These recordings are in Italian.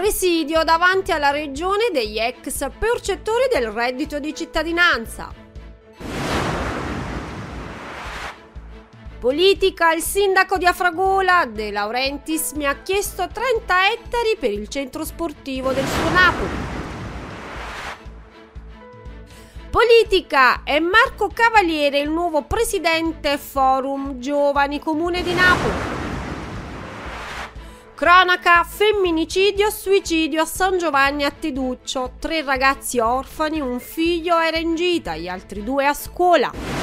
Presidio davanti alla regione degli ex percettori del reddito di cittadinanza. Politica, il sindaco di Afragola, De Laurentiis, mi ha chiesto 30 ettari per il centro sportivo del suo Napoli. Politica, è Marco Cavaliere il nuovo presidente Forum Giovani Comune di Napoli. Cronaca, femminicidio, suicidio a San Giovanni a Teduccio, 3 ragazzi orfani, un figlio era in gita, gli altri 2 a scuola.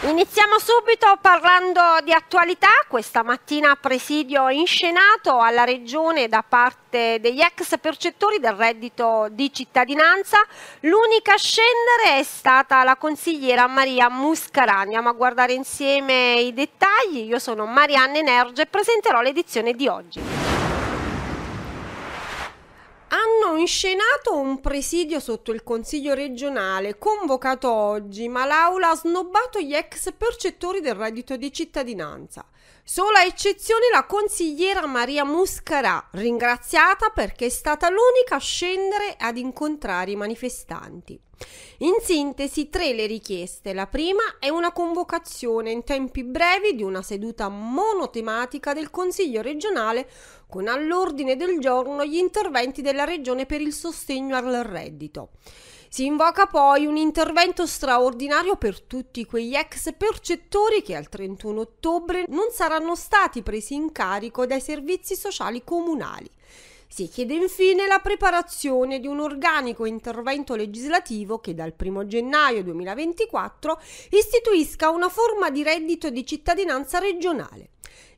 Iniziamo subito parlando di attualità. Questa mattina presidio inscenato alla regione da parte degli ex percettori del reddito di cittadinanza. L'unica a scendere è stata la consigliera Maria Muscarà. Andiamo a guardare insieme i dettagli. Io sono Marianna Energe e presenterò l'edizione di oggi. Hanno inscenato un presidio sotto il Consiglio regionale convocato oggi, ma l'Aula ha snobbato gli ex percettori del reddito di cittadinanza. Sola eccezione la consigliera Maria Muscarà, ringraziata perché è stata l'unica a scendere ad incontrare i manifestanti. In sintesi 3 le richieste. La prima è una convocazione in tempi brevi di una seduta monotematica del Consiglio regionale con all'ordine del giorno gli interventi della Regione per il sostegno al reddito. Si invoca poi un intervento straordinario per tutti quegli ex percettori che al 31 ottobre non saranno stati presi in carico dai servizi sociali comunali. Si chiede infine la preparazione di un organico intervento legislativo che dal 1 gennaio 2024 istituisca una forma di reddito di cittadinanza regionale.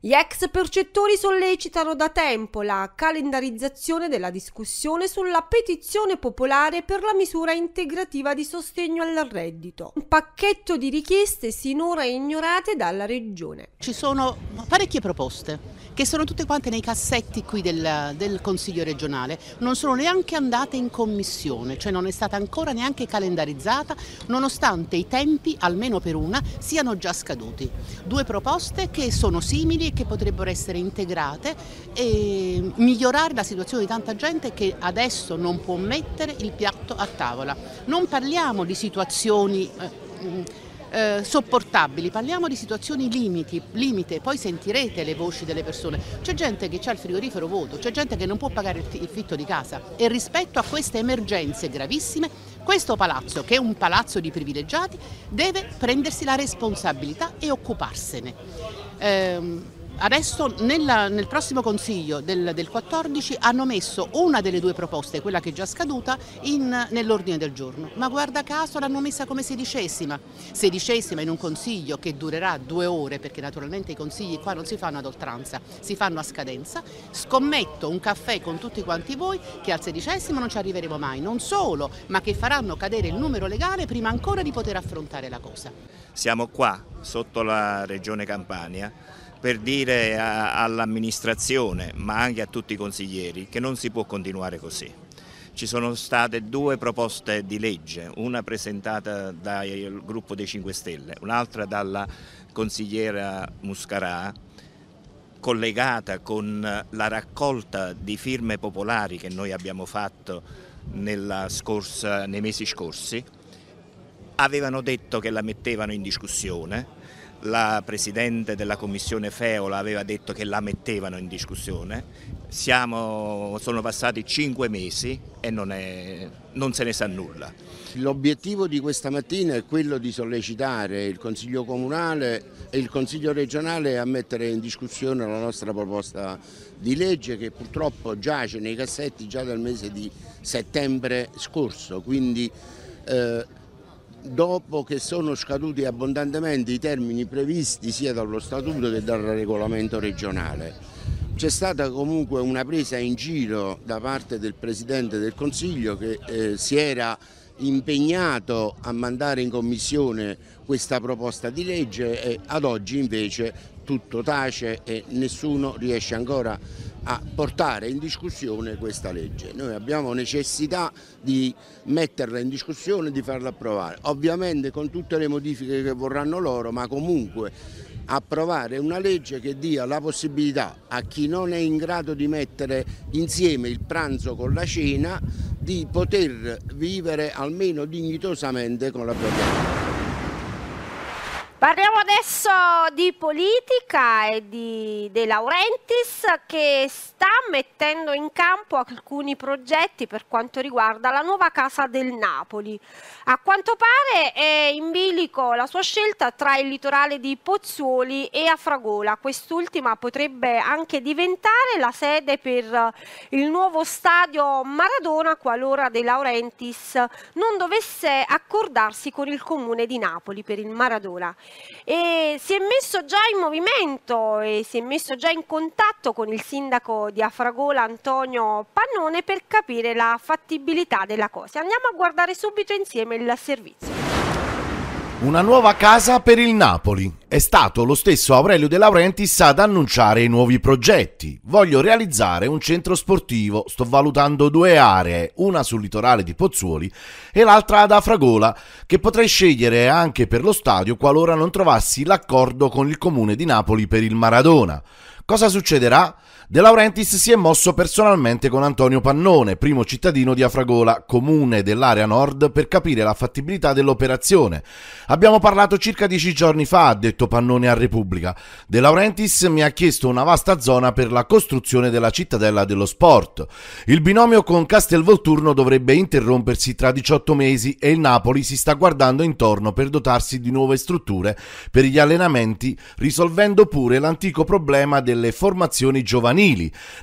Gli ex percettori sollecitano da tempo la calendarizzazione della discussione sulla petizione popolare per la misura integrativa di sostegno al reddito, un pacchetto di richieste sinora ignorate dalla Regione. Ci sono parecchie proposte che sono tutte quante nei cassetti qui del Consiglio regionale, non sono neanche andate in commissione, cioè non è stata ancora neanche calendarizzata, nonostante i tempi, almeno per una, siano già scaduti. 2 proposte che sono simili e che potrebbero essere integrate e migliorare la situazione di tanta gente che adesso non può mettere il piatto a tavola. Non parliamo di situazioni sopportabili, parliamo di situazioni limite, poi sentirete le voci delle persone. C'è gente che ha il frigorifero vuoto, c'è gente che non può pagare il fitto di casa e rispetto a queste emergenze gravissime questo palazzo, che è un palazzo di privilegiati, deve prendersi la responsabilità e occuparsene. Adesso nel prossimo consiglio del 14 hanno messo una delle 2 proposte, quella che è già scaduta, nell'ordine del giorno, ma guarda caso l'hanno messa come sedicesima in un consiglio che durerà 2 ore, perché naturalmente i consigli qua non si fanno ad oltranza, si fanno a scadenza. Scommetto un caffè con tutti quanti voi che al 16° non ci arriveremo mai, non solo, ma che faranno cadere il numero legale prima ancora di poter affrontare la cosa. Siamo qua sotto la Regione Campania per dire all'amministrazione, ma anche a tutti i consiglieri, che non si può continuare così. Ci sono state 2 proposte di legge, una presentata dal gruppo dei 5 Stelle, un'altra dalla consigliera Muscarà, collegata con la raccolta di firme popolari che noi abbiamo fatto nei mesi scorsi. Avevano detto che la mettevano in discussione. La Presidente della Commissione Feola aveva detto che la mettevano in discussione. Sono passati 5 mesi e non se ne sa nulla. L'obiettivo di questa mattina è quello di sollecitare il Consiglio Comunale e il Consiglio Regionale a mettere in discussione la nostra proposta di legge, che purtroppo giace nei cassetti già dal mese di settembre scorso, quindi dopo che sono scaduti abbondantemente i termini previsti sia dallo statuto che dal regolamento regionale. C'è stata comunque una presa in giro da parte del Presidente del Consiglio che si era impegnato a mandare in commissione questa proposta di legge e ad oggi invece tutto tace e nessuno riesce ancora a portare in discussione questa legge. Noi abbiamo necessità di metterla in discussione e di farla approvare, ovviamente con tutte le modifiche che vorranno loro, ma comunque approvare una legge che dia la possibilità a chi non è in grado di mettere insieme il pranzo con la cena di poter vivere almeno dignitosamente con la propria vita. Parliamo adesso di politica e di De Laurentiis, che sta mettendo in campo alcuni progetti per quanto riguarda la nuova casa del Napoli. A quanto pare è in bilico la sua scelta tra il litorale di Pozzuoli e Afragola. Quest'ultima potrebbe anche diventare la sede per il nuovo stadio Maradona qualora De Laurentiis non dovesse accordarsi con il comune di Napoli per il Maradona. E si è messo già in movimento e si è messo già in contatto con il sindaco di Afragola Antonio Pannone per capire la fattibilità della cosa. Andiamo a guardare subito insieme il servizio. Una nuova casa per il Napoli. È stato lo stesso Aurelio De Laurentiis ad annunciare i nuovi progetti. Voglio realizzare un centro sportivo, sto valutando due aree, una sul litorale di Pozzuoli e l'altra ad Afragola, che potrei scegliere anche per lo stadio qualora non trovassi l'accordo con il comune di Napoli per il Maradona. Cosa succederà? De Laurentiis si è mosso personalmente con Antonio Pannone, primo cittadino di Afragola, comune dell'area nord, per capire la fattibilità dell'operazione. Abbiamo parlato circa 10 giorni fa, ha detto Pannone a Repubblica. De Laurentiis mi ha chiesto una vasta zona per la costruzione della cittadella dello sport. Il binomio con Castel Volturno dovrebbe interrompersi tra 18 mesi e il Napoli si sta guardando intorno per dotarsi di nuove strutture per gli allenamenti, risolvendo pure l'antico problema delle formazioni giovanili.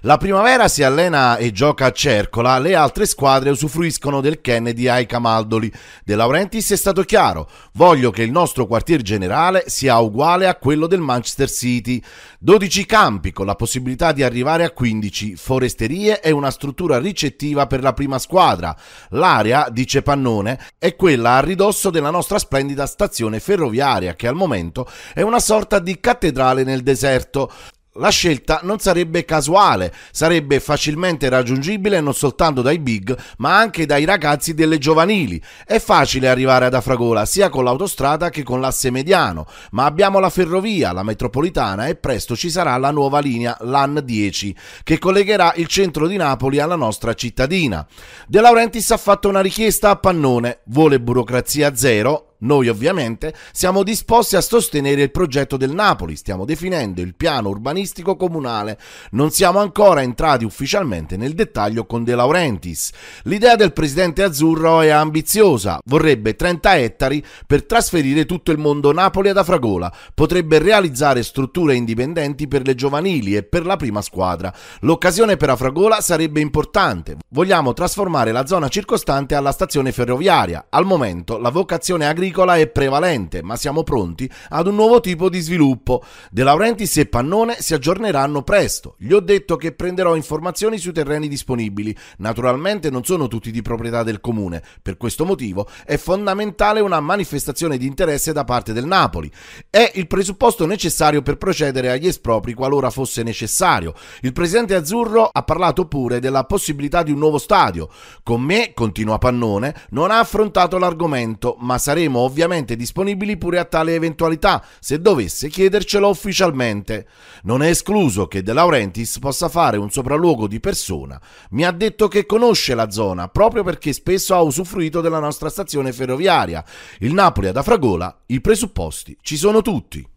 La primavera si allena e gioca a Cercola, le altre squadre usufruiscono del Kennedy ai Camaldoli. De Laurentiis è stato chiaro: voglio che il nostro quartier generale sia uguale a quello del Manchester City. 12 campi con la possibilità di arrivare a 15, foresterie e una struttura ricettiva per la prima squadra. L'area, dice Pannone, è quella a ridosso della nostra splendida stazione ferroviaria, che al momento è una sorta di cattedrale nel deserto. La scelta non sarebbe casuale, sarebbe facilmente raggiungibile non soltanto dai big, ma anche dai ragazzi delle giovanili. È facile arrivare ad Afragola sia con l'autostrada che con l'asse mediano, ma abbiamo la ferrovia, la metropolitana e presto ci sarà la nuova linea LAN 10 che collegherà il centro di Napoli alla nostra cittadina. De Laurentiis ha fatto una richiesta a Pannone: vuole burocrazia zero. Noi ovviamente siamo disposti a sostenere il progetto del Napoli, stiamo definendo il piano urbanistico comunale, non siamo ancora entrati ufficialmente nel dettaglio con De Laurentiis. L'idea del presidente azzurro è ambiziosa, vorrebbe 30 ettari per trasferire tutto il mondo Napoli ad Afragola, potrebbe realizzare strutture indipendenti per le giovanili e per la prima squadra. L'occasione per Afragola sarebbe importante, vogliamo trasformare la zona circostante alla stazione ferroviaria, al momento la vocazione agricola è prevalente, ma siamo pronti ad un nuovo tipo di sviluppo. De Laurentiis e Pannone si aggiorneranno presto. Gli ho detto che prenderò informazioni sui terreni disponibili. Naturalmente non sono tutti di proprietà del comune. Per questo motivo è fondamentale una manifestazione di interesse da parte del Napoli. È il presupposto necessario per procedere agli espropri qualora fosse necessario. Il presidente azzurro ha parlato pure della possibilità di un nuovo stadio. Con me, continua Pannone, non ha affrontato l'argomento, ma saremo ovviamente disponibili pure a tale eventualità se dovesse chiedercelo ufficialmente. Non è escluso che De Laurentiis possa fare un sopralluogo di persona. Mi ha detto che conosce la zona proprio perché spesso ha usufruito della nostra stazione ferroviaria. Il Napoli ad Afragola, i presupposti ci sono tutti.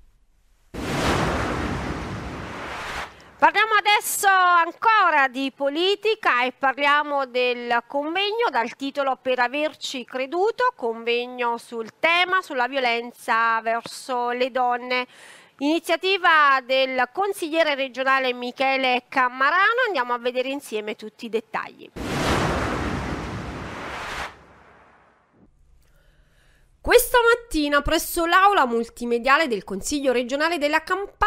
Parliamo adesso ancora di politica e parliamo del convegno dal titolo Per averci creduto, convegno sul tema sulla violenza verso le donne. Iniziativa del consigliere regionale Michele Cammarano, andiamo a vedere insieme tutti i dettagli. Questa mattina presso l'aula multimediale del Consiglio regionale della Campania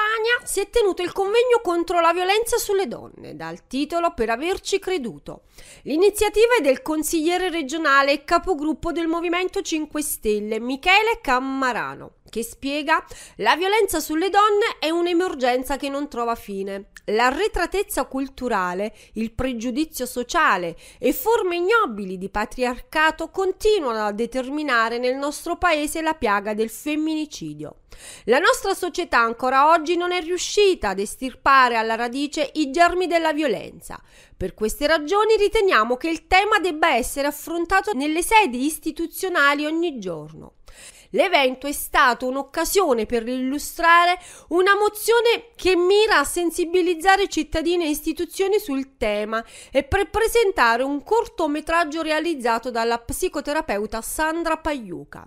si è tenuto il convegno contro la violenza sulle donne, dal titolo Per averci creduto. L'iniziativa è del consigliere regionale e capogruppo del Movimento 5 Stelle Michele Cammarano, che spiega: la violenza sulle donne è un'emergenza che non trova fine. L'arretratezza culturale, il pregiudizio sociale e forme ignobili di patriarcato continuano a determinare nel nostro paese la piaga del femminicidio. La nostra società ancora oggi non è riuscita ad estirpare alla radice i germi della violenza. Per queste ragioni riteniamo che il tema debba essere affrontato nelle sedi istituzionali ogni giorno. L'evento è stato un'occasione per illustrare una mozione che mira a sensibilizzare cittadini e istituzioni sul tema e per presentare un cortometraggio realizzato dalla psicoterapeuta Sandra Pagliuca.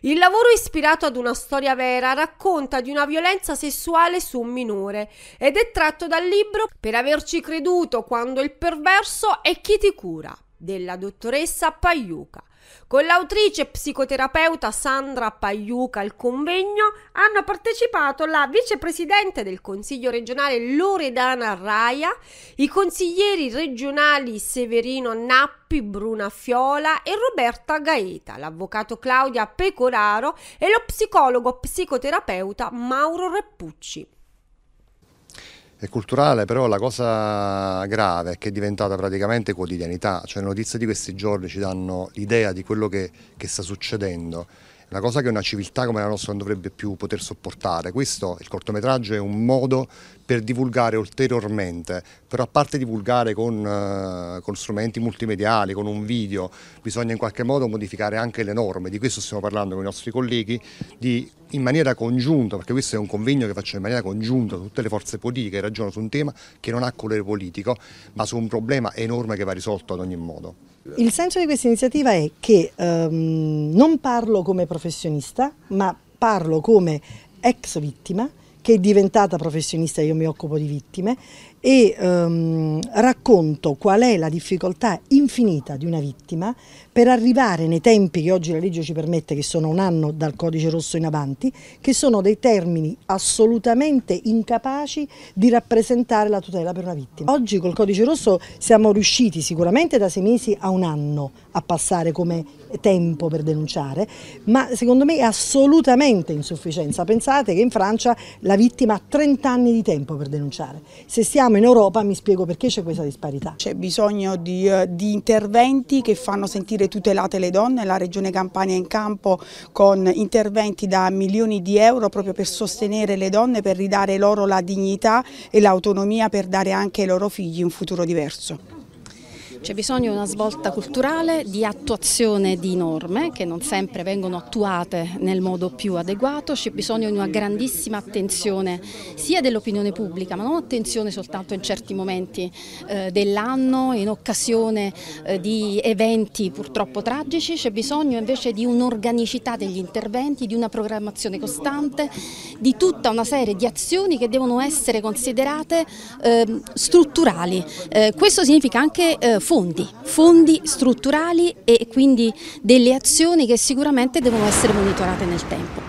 Il lavoro, ispirato ad una storia vera, racconta di una violenza sessuale su un minore ed è tratto dal libro Per averci creduto, quando il perverso è chi ti cura, della dottoressa Pagliuca. Con l'autrice psicoterapeuta Sandra Pagliuca al convegno hanno partecipato la vicepresidente del Consiglio regionale Loredana Raya, i consiglieri regionali Severino Nappi, Bruna Fiola e Roberta Gaeta, l'avvocato Claudia Pecoraro e lo psicologo psicoterapeuta Mauro Reppucci. È culturale, però la cosa grave è che è diventata praticamente quotidianità, cioè le notizie di questi giorni ci danno l'idea di quello che sta succedendo, una cosa che una civiltà come la nostra non dovrebbe più poter sopportare. Questo, il cortometraggio, è un modo per divulgare ulteriormente, però a parte divulgare con strumenti multimediali, con un video, bisogna in qualche modo modificare anche le norme. Di questo stiamo parlando con i nostri colleghi, in maniera congiunta, perché questo è un convegno che faccio in maniera congiunta, tutte le forze politiche ragionano su un tema che non ha colore politico, ma su un problema enorme che va risolto ad ogni modo. Il senso di questa iniziativa è che non parlo come professionista, ma parlo come ex vittima, che è diventata professionista, io mi occupo di vittime, e racconto qual è la difficoltà infinita di una vittima per arrivare nei tempi che oggi la legge ci permette, che sono un anno dal Codice Rosso in avanti, che sono dei termini assolutamente incapaci di rappresentare la tutela per una vittima. Oggi col Codice Rosso siamo riusciti sicuramente da 6 mesi a un anno a passare come tempo per denunciare, ma secondo me è assolutamente insufficienza. Pensate che in Francia la vittima ha 30 anni di tempo per denunciare. Se siamo in Europa mi spiego perché c'è questa disparità. C'è bisogno di interventi che fanno sentire tutelate le donne. La Regione Campania è in campo con interventi da milioni di euro proprio per sostenere le donne, per ridare loro la dignità e l'autonomia, per dare anche ai loro figli un futuro diverso. C'è bisogno di una svolta culturale, di attuazione di norme che non sempre vengono attuate nel modo più adeguato, c'è bisogno di una grandissima attenzione sia dell'opinione pubblica, ma non attenzione soltanto in certi momenti dell'anno, in occasione di eventi purtroppo tragici, c'è bisogno invece di un'organicità degli interventi, di una programmazione costante, di tutta una serie di azioni che devono essere considerate strutturali. Questo significa anche fondi strutturali e quindi delle azioni che sicuramente devono essere monitorate nel tempo.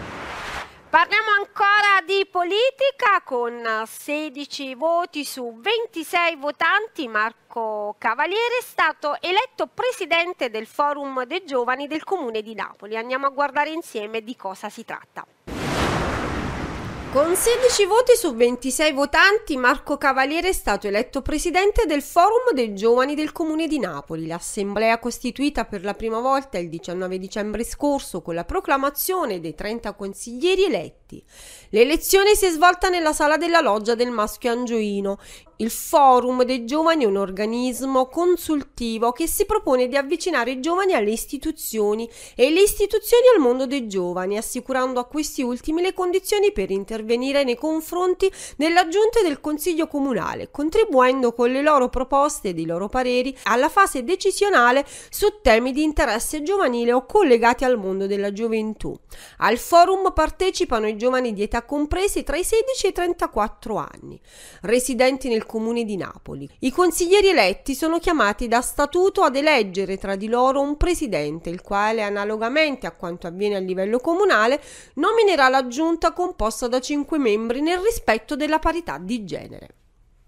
Parliamo ancora di politica con 16 voti su 26 votanti. Marco Cavaliere è stato eletto presidente del Forum dei Giovani del Comune di Napoli. Andiamo a guardare insieme di cosa si tratta. Con 16 voti su 26 votanti, Marco Cavaliere è stato eletto presidente del Forum dei Giovani del Comune di Napoli, l'assemblea costituita per la prima volta il 19 dicembre scorso con la proclamazione dei 30 consiglieri eletti. L'elezione si è svolta nella sala della loggia del Maschio Angioino. Il Forum dei Giovani è un organismo consultivo che si propone di avvicinare i giovani alle istituzioni e le istituzioni al mondo dei giovani, assicurando a questi ultimi le condizioni per intervenire nei confronti della Giunta e del Consiglio Comunale, contribuendo con le loro proposte ed i loro pareri alla fase decisionale su temi di interesse giovanile o collegati al mondo della gioventù. Al Forum partecipano i giovani di età compresi tra i 16 e i 34 anni, residenti nel Comune di Napoli. I consiglieri eletti sono chiamati da statuto ad eleggere tra di loro un presidente, il quale, analogamente a quanto avviene a livello comunale, nominerà la giunta composta da 5 membri nel rispetto della parità di genere.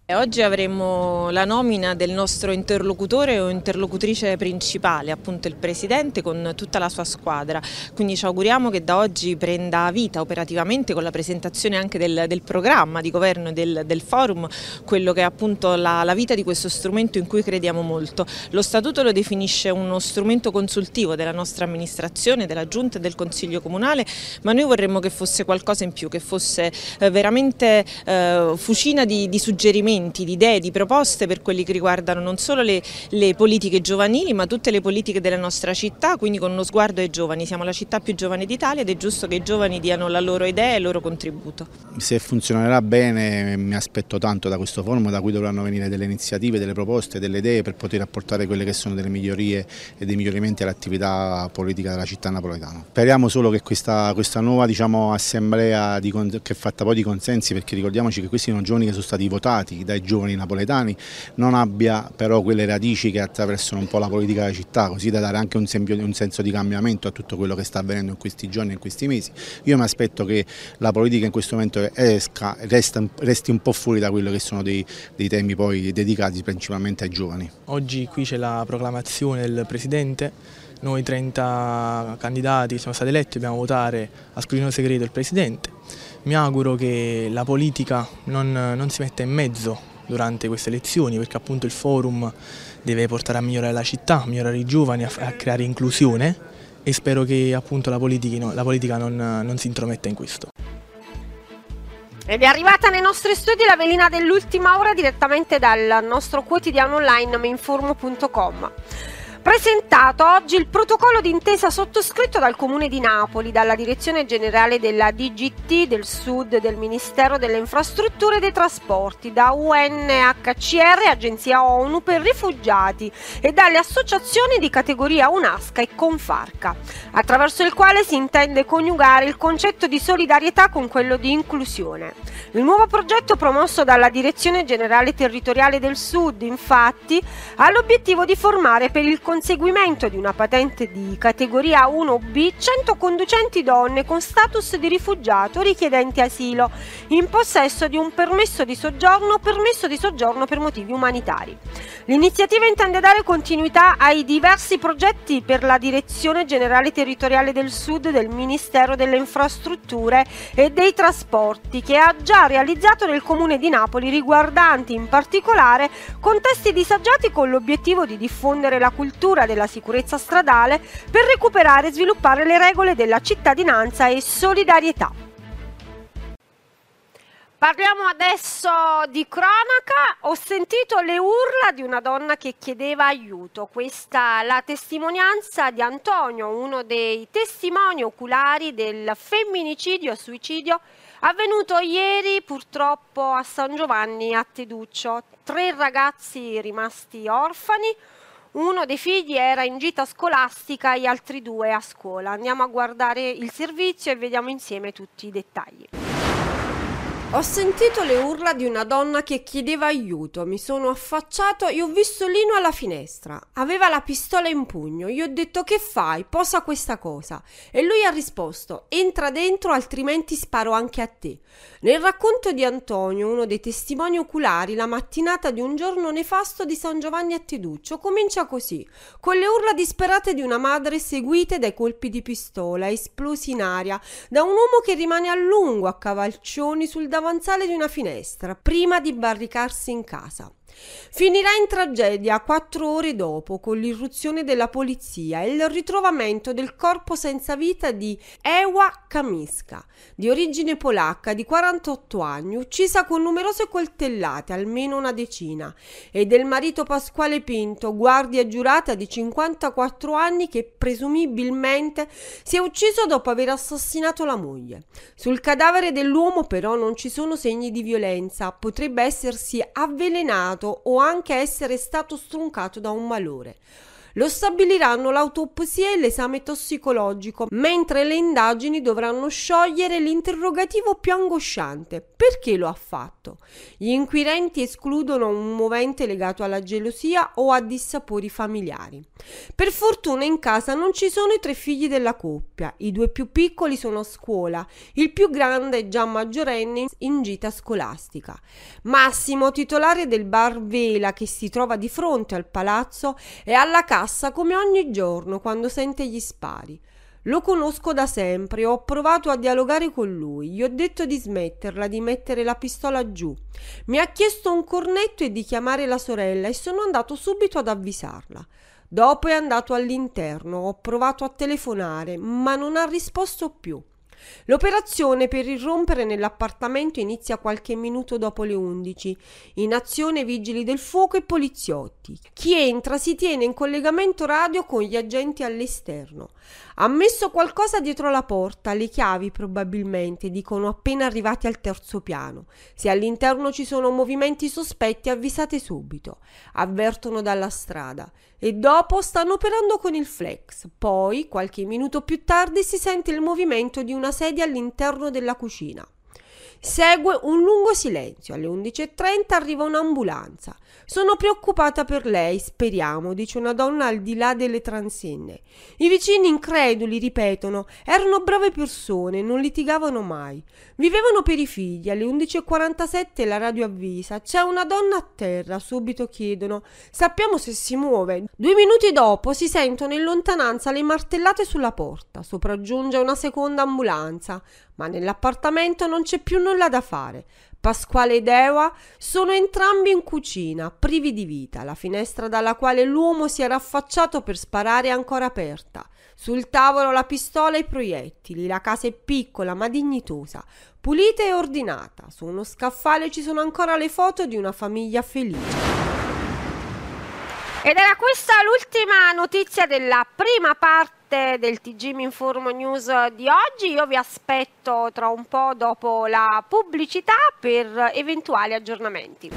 Oggi avremo la nomina del nostro interlocutore o interlocutrice principale, appunto il Presidente, con tutta la sua squadra, quindi ci auguriamo che da oggi prenda vita operativamente con la presentazione anche del programma di governo e del forum, quello che è appunto la vita di questo strumento in cui crediamo molto. Lo Statuto lo definisce uno strumento consultivo della nostra amministrazione, della Giunta e del Consiglio Comunale, ma noi vorremmo che fosse qualcosa in più, che fosse veramente fucina di suggerimenti, di idee, di proposte per quelli che riguardano non solo le politiche giovanili ma tutte le politiche della nostra città, quindi con uno sguardo ai giovani. Siamo la città più giovane d'Italia ed è giusto che i giovani diano la loro idea e il loro contributo. Se funzionerà bene mi aspetto tanto da questo forum, da cui dovranno venire delle iniziative, delle proposte, delle idee per poter apportare quelle che sono delle migliorie e dei miglioramenti all'attività politica della città napoletana. Speriamo solo che questa nuova assemblea che è fatta poi di consensi, perché ricordiamoci che questi sono giovani che sono stati votati dai giovani napoletani, non abbia però quelle radici che attraversano un po' la politica della città, così da dare anche un senso di cambiamento a tutto quello che sta avvenendo in questi giorni e in questi mesi. Io mi aspetto che la politica in questo momento resti un po' fuori da quello che sono dei temi poi dedicati principalmente ai giovani. Oggi qui c'è la proclamazione del Presidente. Noi 30 candidati siamo stati eletti, dobbiamo votare a scrutinio segreto il Presidente. Mi auguro che la politica non si metta in mezzo durante queste elezioni, perché appunto il forum deve portare a migliorare la città, a migliorare i giovani, a creare inclusione, e spero che appunto la politica non si intrometta in questo. Ed è arrivata nei nostri studi la velina dell'ultima ora direttamente dal nostro quotidiano online minformo.com. Presentato oggi il protocollo d'intesa sottoscritto dal Comune di Napoli, dalla Direzione Generale della DGT del Sud, del Ministero delle Infrastrutture e dei Trasporti, da UNHCR, Agenzia ONU per Rifugiati e dalle associazioni di categoria UNASCA e Confarca, attraverso il quale si intende coniugare il concetto di solidarietà con quello di inclusione. Il nuovo progetto promosso dalla Direzione Generale Territoriale del Sud, infatti, ha l'obiettivo di formare per il conseguimento di una patente di categoria 1B 100 conducenti donne con status di rifugiato richiedenti asilo, in possesso di un permesso di soggiorno per motivi umanitari. L'iniziativa intende dare continuità ai diversi progetti per la Direzione Generale Territoriale del Sud, del Ministero delle Infrastrutture e dei Trasporti, che ha già realizzato nel Comune di Napoli, riguardanti in particolare contesti disagiati, con l'obiettivo di diffondere la cultura della sicurezza stradale per recuperare e sviluppare le regole della cittadinanza e solidarietà. Parliamo adesso di cronaca. Ho sentito le urla di una donna che chiedeva aiuto. Questa è la testimonianza di Antonio, uno dei testimoni oculari del femminicidio-suicidio avvenuto ieri purtroppo a San Giovanni a Teduccio. 3 ragazzi rimasti orfani. Uno dei figli era in gita scolastica, gli altri 2 a scuola. Andiamo a guardare il servizio e vediamo insieme tutti i dettagli. Ho sentito le urla di una donna che chiedeva aiuto, mi sono affacciato e ho visto Lino alla finestra. Aveva la pistola in pugno, gli ho detto: che fai? Posa questa cosa. E lui ha risposto: entra dentro altrimenti sparo anche a te. Nel racconto di Antonio, uno dei testimoni oculari, la mattinata di un giorno nefasto di San Giovanni a Teduccio comincia così, con le urla disperate di una madre seguite dai colpi di pistola esplosi in aria da un uomo che rimane a lungo a cavalcioni sul davanzale di una finestra prima di barricarsi in casa. Finirà in tragedia 4 ore dopo, con l'irruzione della polizia e il ritrovamento del corpo senza vita di Ewa Kamiska, di origine polacca, di 48 anni, uccisa con numerose coltellate, almeno una decina, e del marito Pasquale Pinto, guardia giurata di 54 anni, che presumibilmente si è ucciso dopo aver assassinato la moglie. Sul cadavere dell'uomo però non ci sono segni di violenza, potrebbe essersi avvelenato o anche essere stato stroncato da un malore. Lo stabiliranno l'autopsia e l'esame tossicologico, mentre le indagini dovranno sciogliere l'interrogativo più angosciante: perché lo ha fatto? Gli inquirenti escludono un movente legato alla gelosia o a dissapori familiari. Per fortuna in casa non ci sono i tre figli della coppia, i due più piccoli sono a scuola, il più grande è già maggiorenne in gita scolastica. Massimo, titolare del bar Vela che si trova di fronte al palazzo, è alla cassa come ogni giorno quando sente gli spari. Lo conosco da sempre, ho provato a dialogare con lui, gli ho detto di smetterla, di mettere la pistola giù. Mi ha chiesto un cornetto e di chiamare la sorella e sono andato subito ad avvisarla. Dopo è andato all'interno, ho provato a telefonare, ma non ha risposto più. L'operazione per irrompere nell'appartamento inizia qualche minuto dopo le 11. In azione vigili del fuoco e poliziotti. Chi entra si tiene in collegamento radio con gli agenti all'esterno. Ha messo qualcosa dietro la porta, le chiavi probabilmente, dicono appena arrivati al terzo piano. Se all'interno ci sono movimenti sospetti, avvisate subito, avvertono dalla strada. E dopo stanno operando con il flex. Poi, qualche minuto più tardi, si sente il movimento di una sedia all'interno della cucina. Segue un lungo silenzio. Alle 11:30 arriva un'ambulanza. Sono preoccupata per lei, speriamo, dice una donna al di là delle transenne. I vicini increduli ripetono: erano brave persone, non litigavano mai. Vivevano per i figli. Alle 11:47 la radio avvisa: c'è una donna a terra. Subito chiedono: sappiamo se si muove. 2 minuti dopo si sentono in lontananza le martellate sulla porta. Sopraggiunge una seconda ambulanza. Ma nell'appartamento non c'è più nulla da fare. Pasquale ed Eva sono entrambi in cucina, privi di vita. La finestra dalla quale l'uomo si era affacciato per sparare è ancora aperta. Sul tavolo la pistola e i proiettili. La casa è piccola ma dignitosa, pulita e ordinata. Su uno scaffale ci sono ancora le foto di una famiglia felice. Ed era questa l'ultima notizia della prima parte del TG Mi Informo News di oggi. Io vi aspetto tra un po' dopo la pubblicità per eventuali aggiornamenti.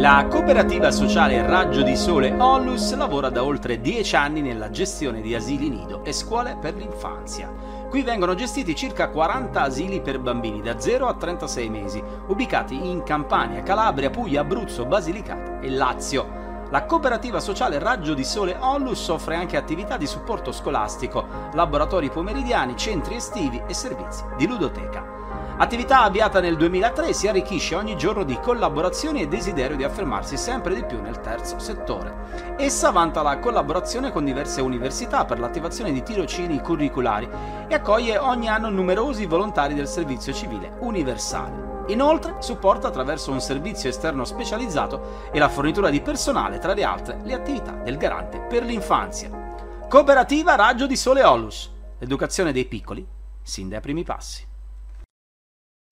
La cooperativa sociale Raggio di Sole Onlus lavora da oltre 10 anni nella gestione di asili nido e scuole per l'infanzia. Qui vengono gestiti circa 40 asili per bambini da 0 a 36 mesi, ubicati in Campania, Calabria, Puglia, Abruzzo, Basilicata e Lazio. La cooperativa sociale Raggio di Sole Onlus offre anche attività di supporto scolastico, laboratori pomeridiani, centri estivi e servizi di ludoteca. Attività avviata nel 2003, si arricchisce ogni giorno di collaborazioni e desiderio di affermarsi sempre di più nel terzo settore. Essa vanta la collaborazione con diverse università per l'attivazione di tirocini curriculari e accoglie ogni anno numerosi volontari del servizio civile universale. Inoltre supporta attraverso un servizio esterno specializzato e la fornitura di personale, tra le altre, le attività del Garante per l'infanzia. Cooperativa Raggio di Sole Onlus. L'educazione dei piccoli sin dai primi passi.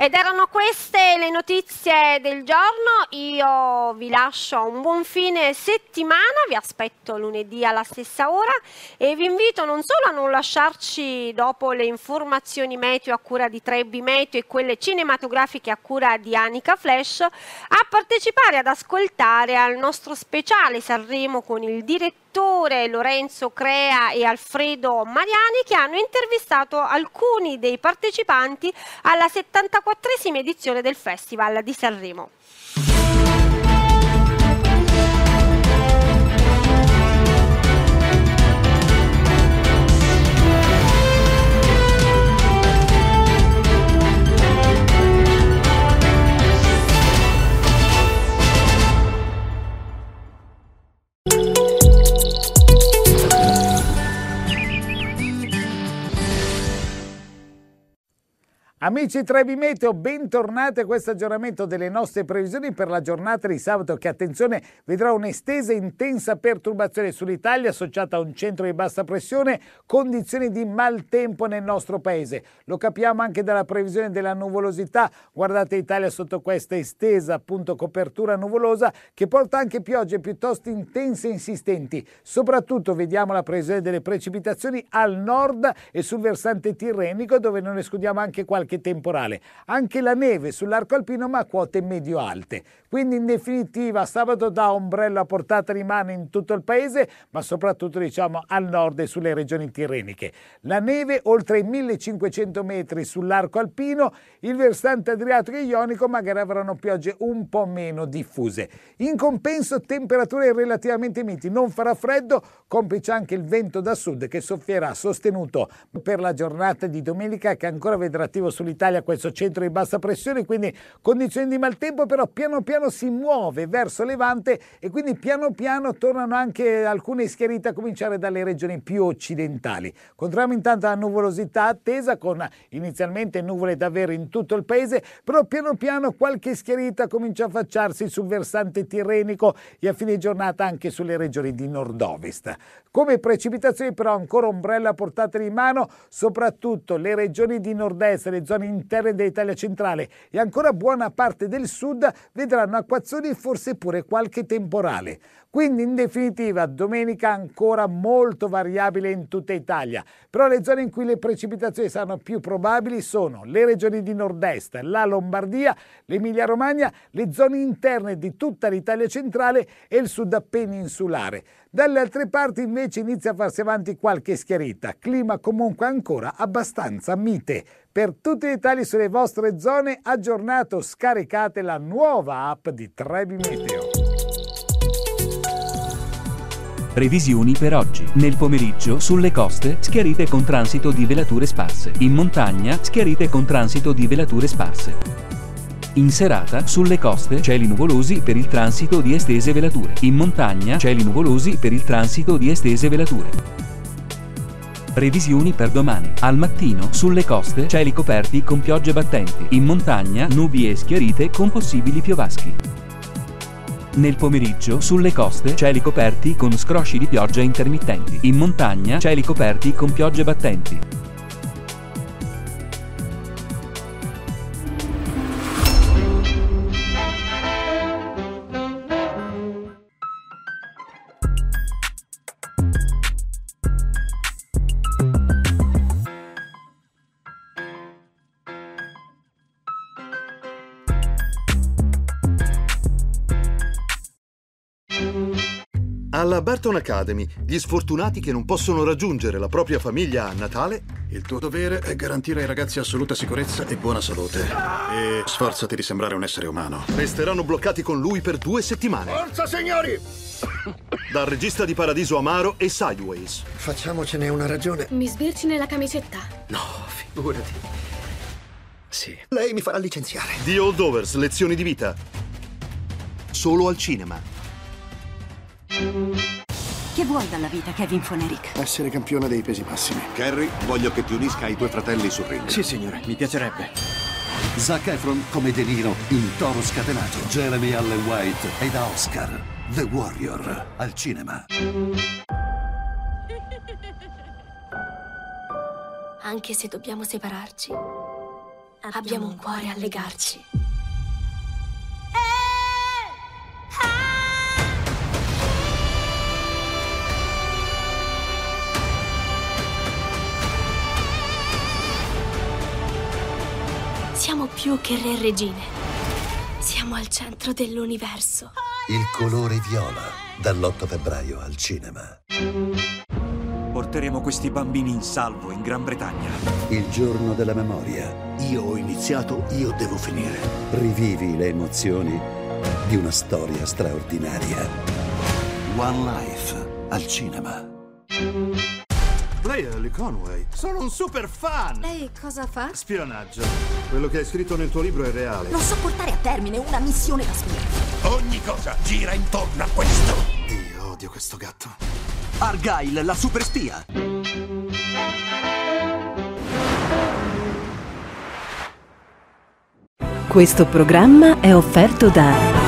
Ed erano queste le notizie del giorno. Io vi lascio un buon fine settimana, vi aspetto lunedì alla stessa ora e vi invito non solo a non lasciarci dopo le informazioni meteo a cura di 3B Meteo e quelle cinematografiche a cura di Anica Flash, a partecipare ad ascoltare al nostro speciale Sanremo con il direttore Lorenzo Crea e Alfredo Mariani, che hanno intervistato alcuni dei partecipanti alla 74esima edizione del Festival di Sanremo. Amici 3B Meteo, bentornati a questo aggiornamento delle nostre previsioni per la giornata di sabato che, attenzione, vedrà un'estesa e intensa perturbazione sull'Italia associata a un centro di bassa pressione, condizioni di maltempo nel nostro paese. Lo capiamo anche dalla previsione della nuvolosità, guardate Italia sotto questa estesa appunto copertura nuvolosa che porta anche piogge piuttosto intense e insistenti. Soprattutto vediamo la previsione delle precipitazioni al nord e sul versante tirrenico, dove non escludiamo anche qualche temporale, anche la neve sull'arco alpino ma a quote medio-alte. Quindi in definitiva sabato da ombrello a portata di mano in tutto il paese, ma soprattutto diciamo al nord e sulle regioni tirreniche. La neve oltre i 1500 metri sull'arco alpino, il versante adriatico e ionico magari avranno piogge un po' meno diffuse. In compenso temperature relativamente miti, non farà freddo, complice anche il vento da sud che soffierà sostenuto per la giornata di domenica, che ancora vedrà attivo sull'Italia questo centro di bassa pressione, quindi condizioni di maltempo, però piano piano si muove verso levante e quindi piano piano tornano anche alcune schierite a cominciare dalle regioni più occidentali. Controviamo intanto la nuvolosità attesa con inizialmente nuvole davvero in tutto il paese, però piano piano qualche schierita comincia a affacciarsi sul versante tirrenico e a fine giornata anche sulle regioni di nord-ovest. Come precipitazioni però ancora ombrello a portata di mano, soprattutto le regioni di nord-est, le zone interne dell'Italia centrale e ancora buona parte del sud vedranno acquazzoni e forse pure qualche temporale. Quindi in definitiva domenica ancora molto variabile in tutta Italia, però le zone in cui le precipitazioni saranno più probabili sono le regioni di nord-est, la Lombardia, l'Emilia-Romagna, le zone interne di tutta l'Italia centrale e il sud peninsulare. Dalle altre parti invece inizia a farsi avanti qualche schiarita, clima comunque ancora abbastanza mite. Per tutti i dettagli sulle vostre zone aggiornate o scaricate la nuova app di 3B Meteo. Previsioni per oggi. Nel pomeriggio sulle coste schiarite con transito di velature sparse. In montagna schiarite con transito di velature sparse. In serata, sulle coste, cieli nuvolosi per il transito di estese velature. In montagna, cieli nuvolosi per il transito di estese velature. Previsioni per domani. Al mattino, sulle coste, cieli coperti con piogge battenti. In montagna, nubi e schiarite con possibili piovaschi. Nel pomeriggio, sulle coste, cieli coperti con scrosci di pioggia intermittenti. In montagna, cieli coperti con piogge battenti. Alla Barton Academy, gli sfortunati che non possono raggiungere la propria famiglia a Natale, il tuo dovere è garantire ai ragazzi assoluta sicurezza e buona salute. E sforzati di sembrare un essere umano. Resteranno bloccati con lui per 2 settimane. Forza, signori! Dal regista di Paradiso Amaro e Sideways. Facciamocene una ragione. Mi sbirci nella camicetta? No, figurati. Sì. Lei mi farà licenziare. The Holdovers, lezioni di vita. Solo al cinema. Che vuoi dalla vita, Kevin Foneric? Essere campione dei pesi massimi. Carrie, voglio che ti unisca ai tuoi fratelli sul ring. Sì, signore, mi piacerebbe. Zac Efron come De Niro in Toro Scatenato. Jeremy Allen White è da Oscar. The Warrior al cinema. Anche se dobbiamo separarci, abbiamo un cuore a legarci. Siamo più che re e regine. Siamo al centro dell'universo. Il colore viola, dall'8 febbraio al cinema. Porteremo questi bambini in salvo in Gran Bretagna. Il giorno della memoria. Io ho iniziato, io devo finire. Rivivi le emozioni di una storia straordinaria. One Life al cinema. Lei è Ellie Conway. Sono un super fan! Lei cosa fa? Spionaggio. Quello che hai scritto nel tuo libro è reale. Non so portare a termine una missione da spia. Ogni cosa gira intorno a questo. Io odio questo gatto. Argyle, la super spia. Questo programma è offerto da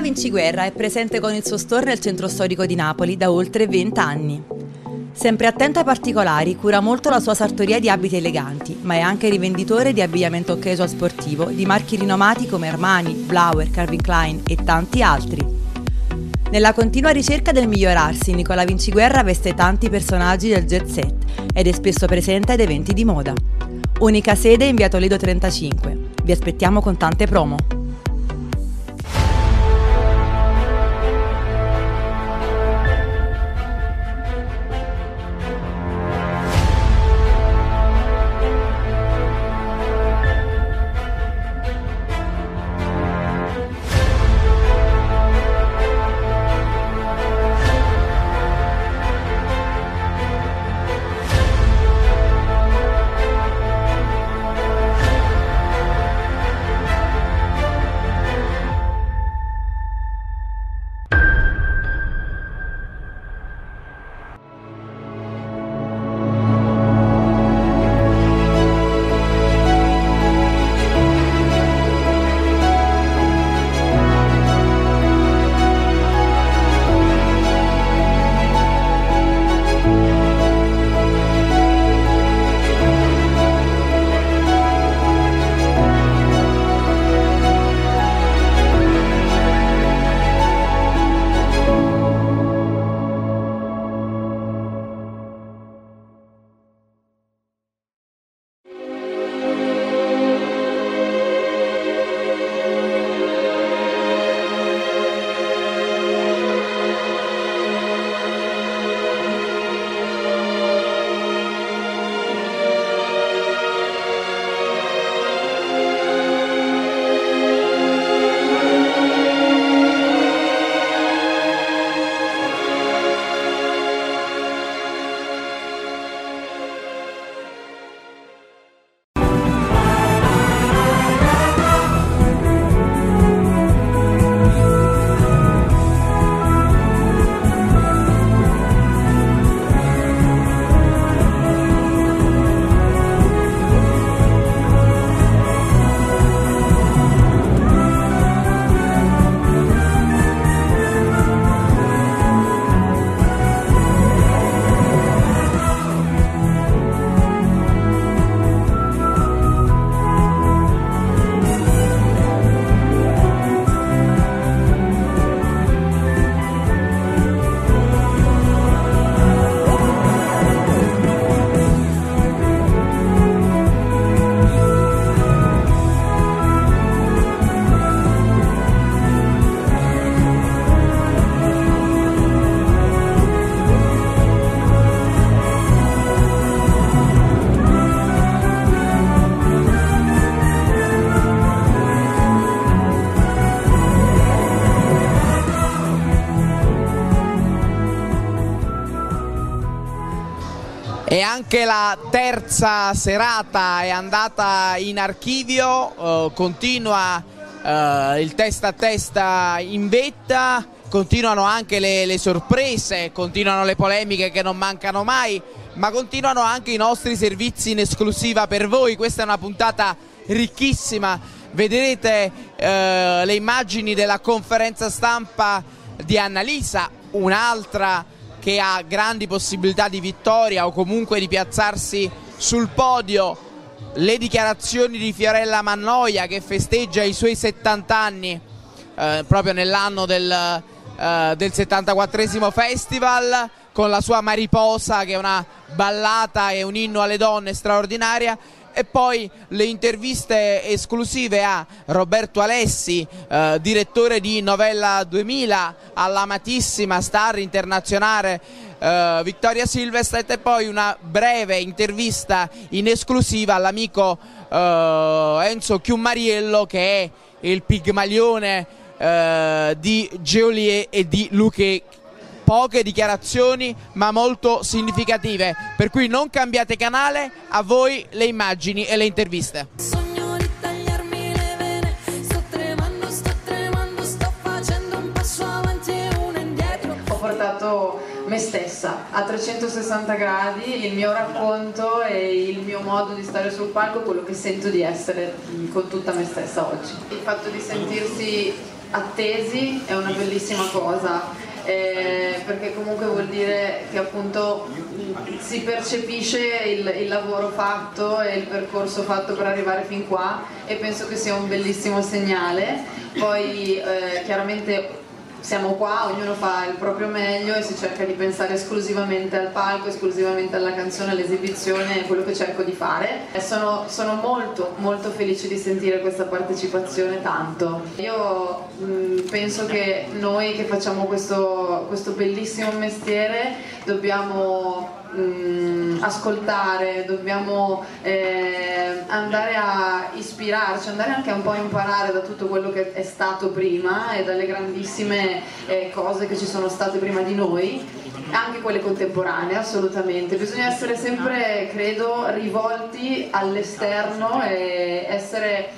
Vinci Guerra è presente con il suo store nel centro storico di Napoli da oltre 20 anni. Sempre attento ai particolari, cura molto la sua sartoria di abiti eleganti, ma è anche rivenditore di abbigliamento casual sportivo di marchi rinomati come Armani, Blauer, Calvin Klein e tanti altri. Nella continua ricerca del migliorarsi, Nicola Vinci Guerra veste tanti personaggi del jet set ed è spesso presente ad eventi di moda. Unica sede in via Toledo 35. Vi aspettiamo con tante promo. E anche la terza serata è andata in archivio, continua il testa a testa in vetta, continuano anche le sorprese, continuano le polemiche che non mancano mai, ma continuano anche i nostri servizi in esclusiva per voi. Questa è una puntata ricchissima, vedrete le immagini della conferenza stampa di Annalisa, un'altra che ha grandi possibilità di vittoria o comunque di piazzarsi sul podio, le dichiarazioni di Fiorella Mannoia che festeggia i suoi 70 anni proprio nell'anno del 74esimo festival, con la sua Mariposa che è una ballata e un inno alle donne straordinaria, e poi le interviste esclusive a Roberto Alessi, direttore di Novella 2000, all'amatissima star internazionale Victoria Silvstedt, e poi una breve intervista in esclusiva all'amico Enzo Chiumariello, che è il Pigmalione di Geolier e di Luque. Poche dichiarazioni ma molto significative, per cui non cambiate canale, a voi le immagini e le interviste. Ho portato me stessa a 360 gradi, il mio racconto e il mio modo di stare sul palco, quello che sento di essere con tutta me stessa oggi. Il fatto di sentirsi attesi è una bellissima cosa. Perché comunque vuol dire che appunto si percepisce il lavoro fatto e il percorso fatto per arrivare fin qua, e penso che sia un bellissimo segnale. Poi chiaramente siamo qua, ognuno fa il proprio meglio e si cerca di pensare esclusivamente al palco, esclusivamente alla canzone, all'esibizione, quello che cerco di fare. Sono molto molto felice di sentire questa partecipazione tanto. Io penso che noi che facciamo questo bellissimo mestiere dobbiamo ascoltare, dobbiamo andare a ispirarci, andare anche un po' a imparare da tutto quello che è stato prima e dalle grandissime cose che ci sono state prima di noi, anche quelle contemporanee, assolutamente. Bisogna essere sempre, credo, rivolti all'esterno e essere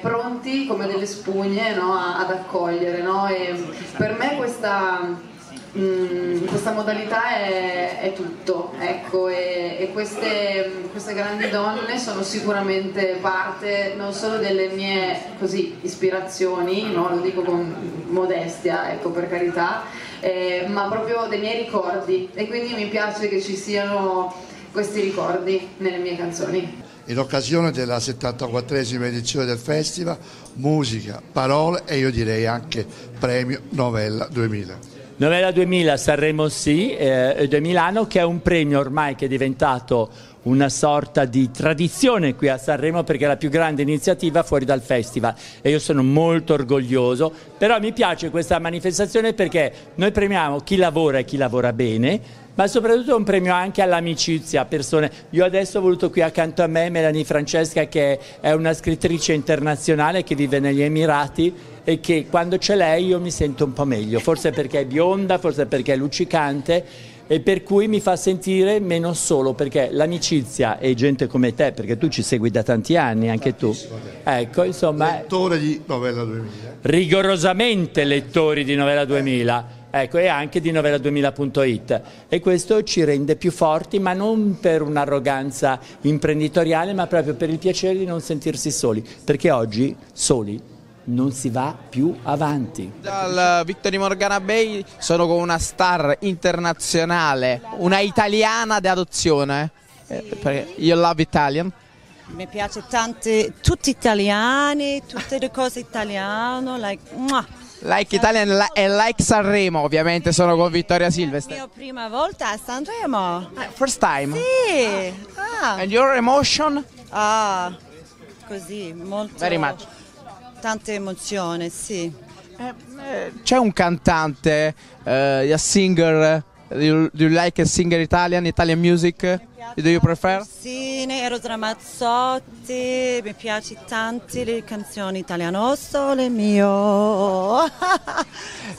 pronti come delle spugne, no? ad accogliere, no? E per me questa modalità è tutto, ecco, e queste grandi donne sono sicuramente parte non solo delle mie così ispirazioni, no? Lo dico con modestia, ecco, per carità, ma proprio dei miei ricordi, e quindi mi piace che ci siano questi ricordi nelle mie canzoni. In occasione della 74esima edizione del festival, musica, parole e io direi anche premio Novella 2000. Novella 2000 Sanremo sì, di Milano, che è un premio ormai che è diventato una sorta di tradizione qui a Sanremo, perché è la più grande iniziativa fuori dal festival e io sono molto orgoglioso. Però mi piace questa manifestazione perché noi premiamo chi lavora e chi lavora bene, ma soprattutto è un premio anche all'amicizia, persone. Io adesso ho voluto qui accanto a me Melanie Francesca, che è una scrittrice internazionale che vive negli Emirati, e che quando c'è lei io mi sento un po' meglio, forse perché è bionda, forse perché è luccicante, e per cui mi fa sentire meno solo, perché l'amicizia e gente come te, perché tu ci segui da tanti anni, anche tu, ecco, insomma, lettore di Novella 2000, rigorosamente lettori di Novella 2000, ecco, e anche di novella2000.it, e questo ci rende più forti, ma non per un'arroganza imprenditoriale, ma proprio per il piacere di non sentirsi soli, perché oggi soli non si va più avanti. Dal Victory Morgana Bay sono con una star internazionale, una italiana d'adozione, perché io love Italian. Mi piace tante, tutti italiani, tutte le cose italiane, like Italian e like Sanremo, ovviamente sono con Victoria Silvstedt. La mia prima volta a Sanremo. First time? Sì. And your emotion? Così, molto. Very much. Tante emozioni, sì. C'è un cantante, a singer, do you like a singer Italian music? Do you prefer? Sì, Eros Ramazzotti, mi piace tanti le canzoni italiane, oh sole mio.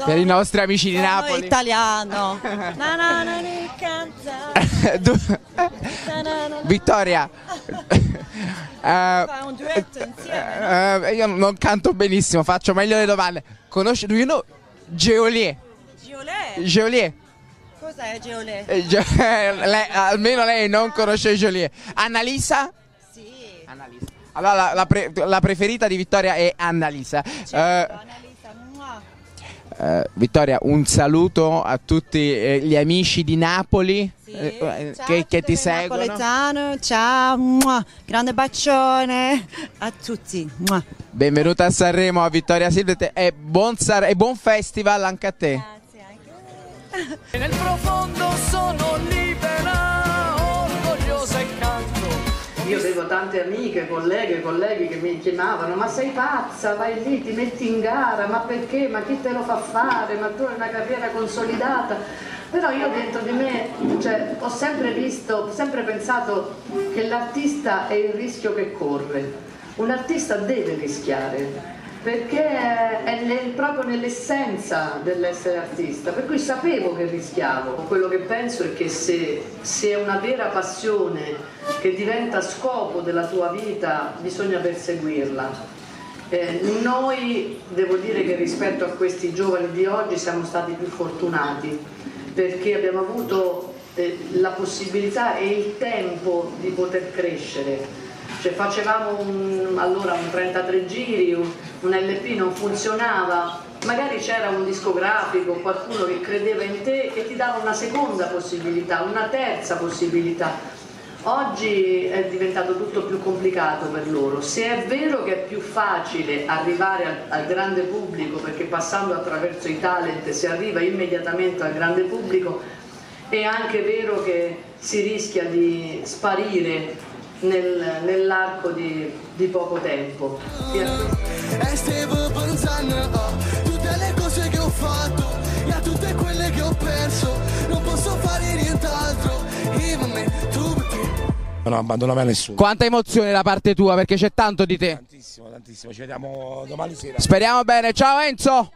Per i nostri amici di Napoli. Italiano. Na na na, canta. Vittoria, fa un duetto insieme, no? Io non canto benissimo, faccio meglio le domande. Conosci, do you know Geolier? Geolier? Geolier. Cos'è Geolier? Almeno lei non conosce Geolier. Annalisa? Sì. Annalisa. Allora la preferita di Vittoria è Annalisa. Certo, Annalisa. Vittoria, un saluto a tutti gli amici di Napoli, sì, che ti seguono. Napoletano, ciao, grande bacione a tutti. Benvenuta a Sanremo a Victoria Silvstedt e buon festival anche a te. Grazie, anche a te. Nel profondo sono libera, orgogliosa e canto. Io avevo tante amiche, colleghe, colleghi che mi chiamavano: ma sei pazza, vai lì, ti metti in gara, ma perché, ma chi te lo fa fare, ma tu hai una carriera consolidata. Però io dentro di me, cioè, ho sempre visto, sempre pensato che l'artista è il rischio che corre. Un artista deve rischiare, perché è proprio nell'essenza dell'essere artista, per cui sapevo che rischiavo. Quello che penso è che se è una vera passione che diventa scopo della tua vita, bisogna perseguirla. Noi, devo dire che rispetto a questi giovani di oggi siamo stati più fortunati, perché abbiamo avuto la possibilità e il tempo di poter crescere. Cioè, facevamo allora un 33 giri, un LP non funzionava, magari c'era un discografico, qualcuno che credeva in te e ti dava una seconda possibilità, una terza possibilità. Oggi è diventato tutto più complicato per loro. Se è vero che è più facile arrivare al grande pubblico, perché passando attraverso i talent si arriva immediatamente al grande pubblico, è anche vero che si rischia di sparire nell'arco di poco tempo. Stavo pensando a tutte le cose che ho fatto e a tutte quelle che ho perso, non posso fare nient'altro. Non abbandona mai nessuno. Quanta emozione da parte tua, perché c'è tanto di te. Tantissimo, tantissimo. Ci vediamo domani sera. Speriamo bene. Ciao Enzo.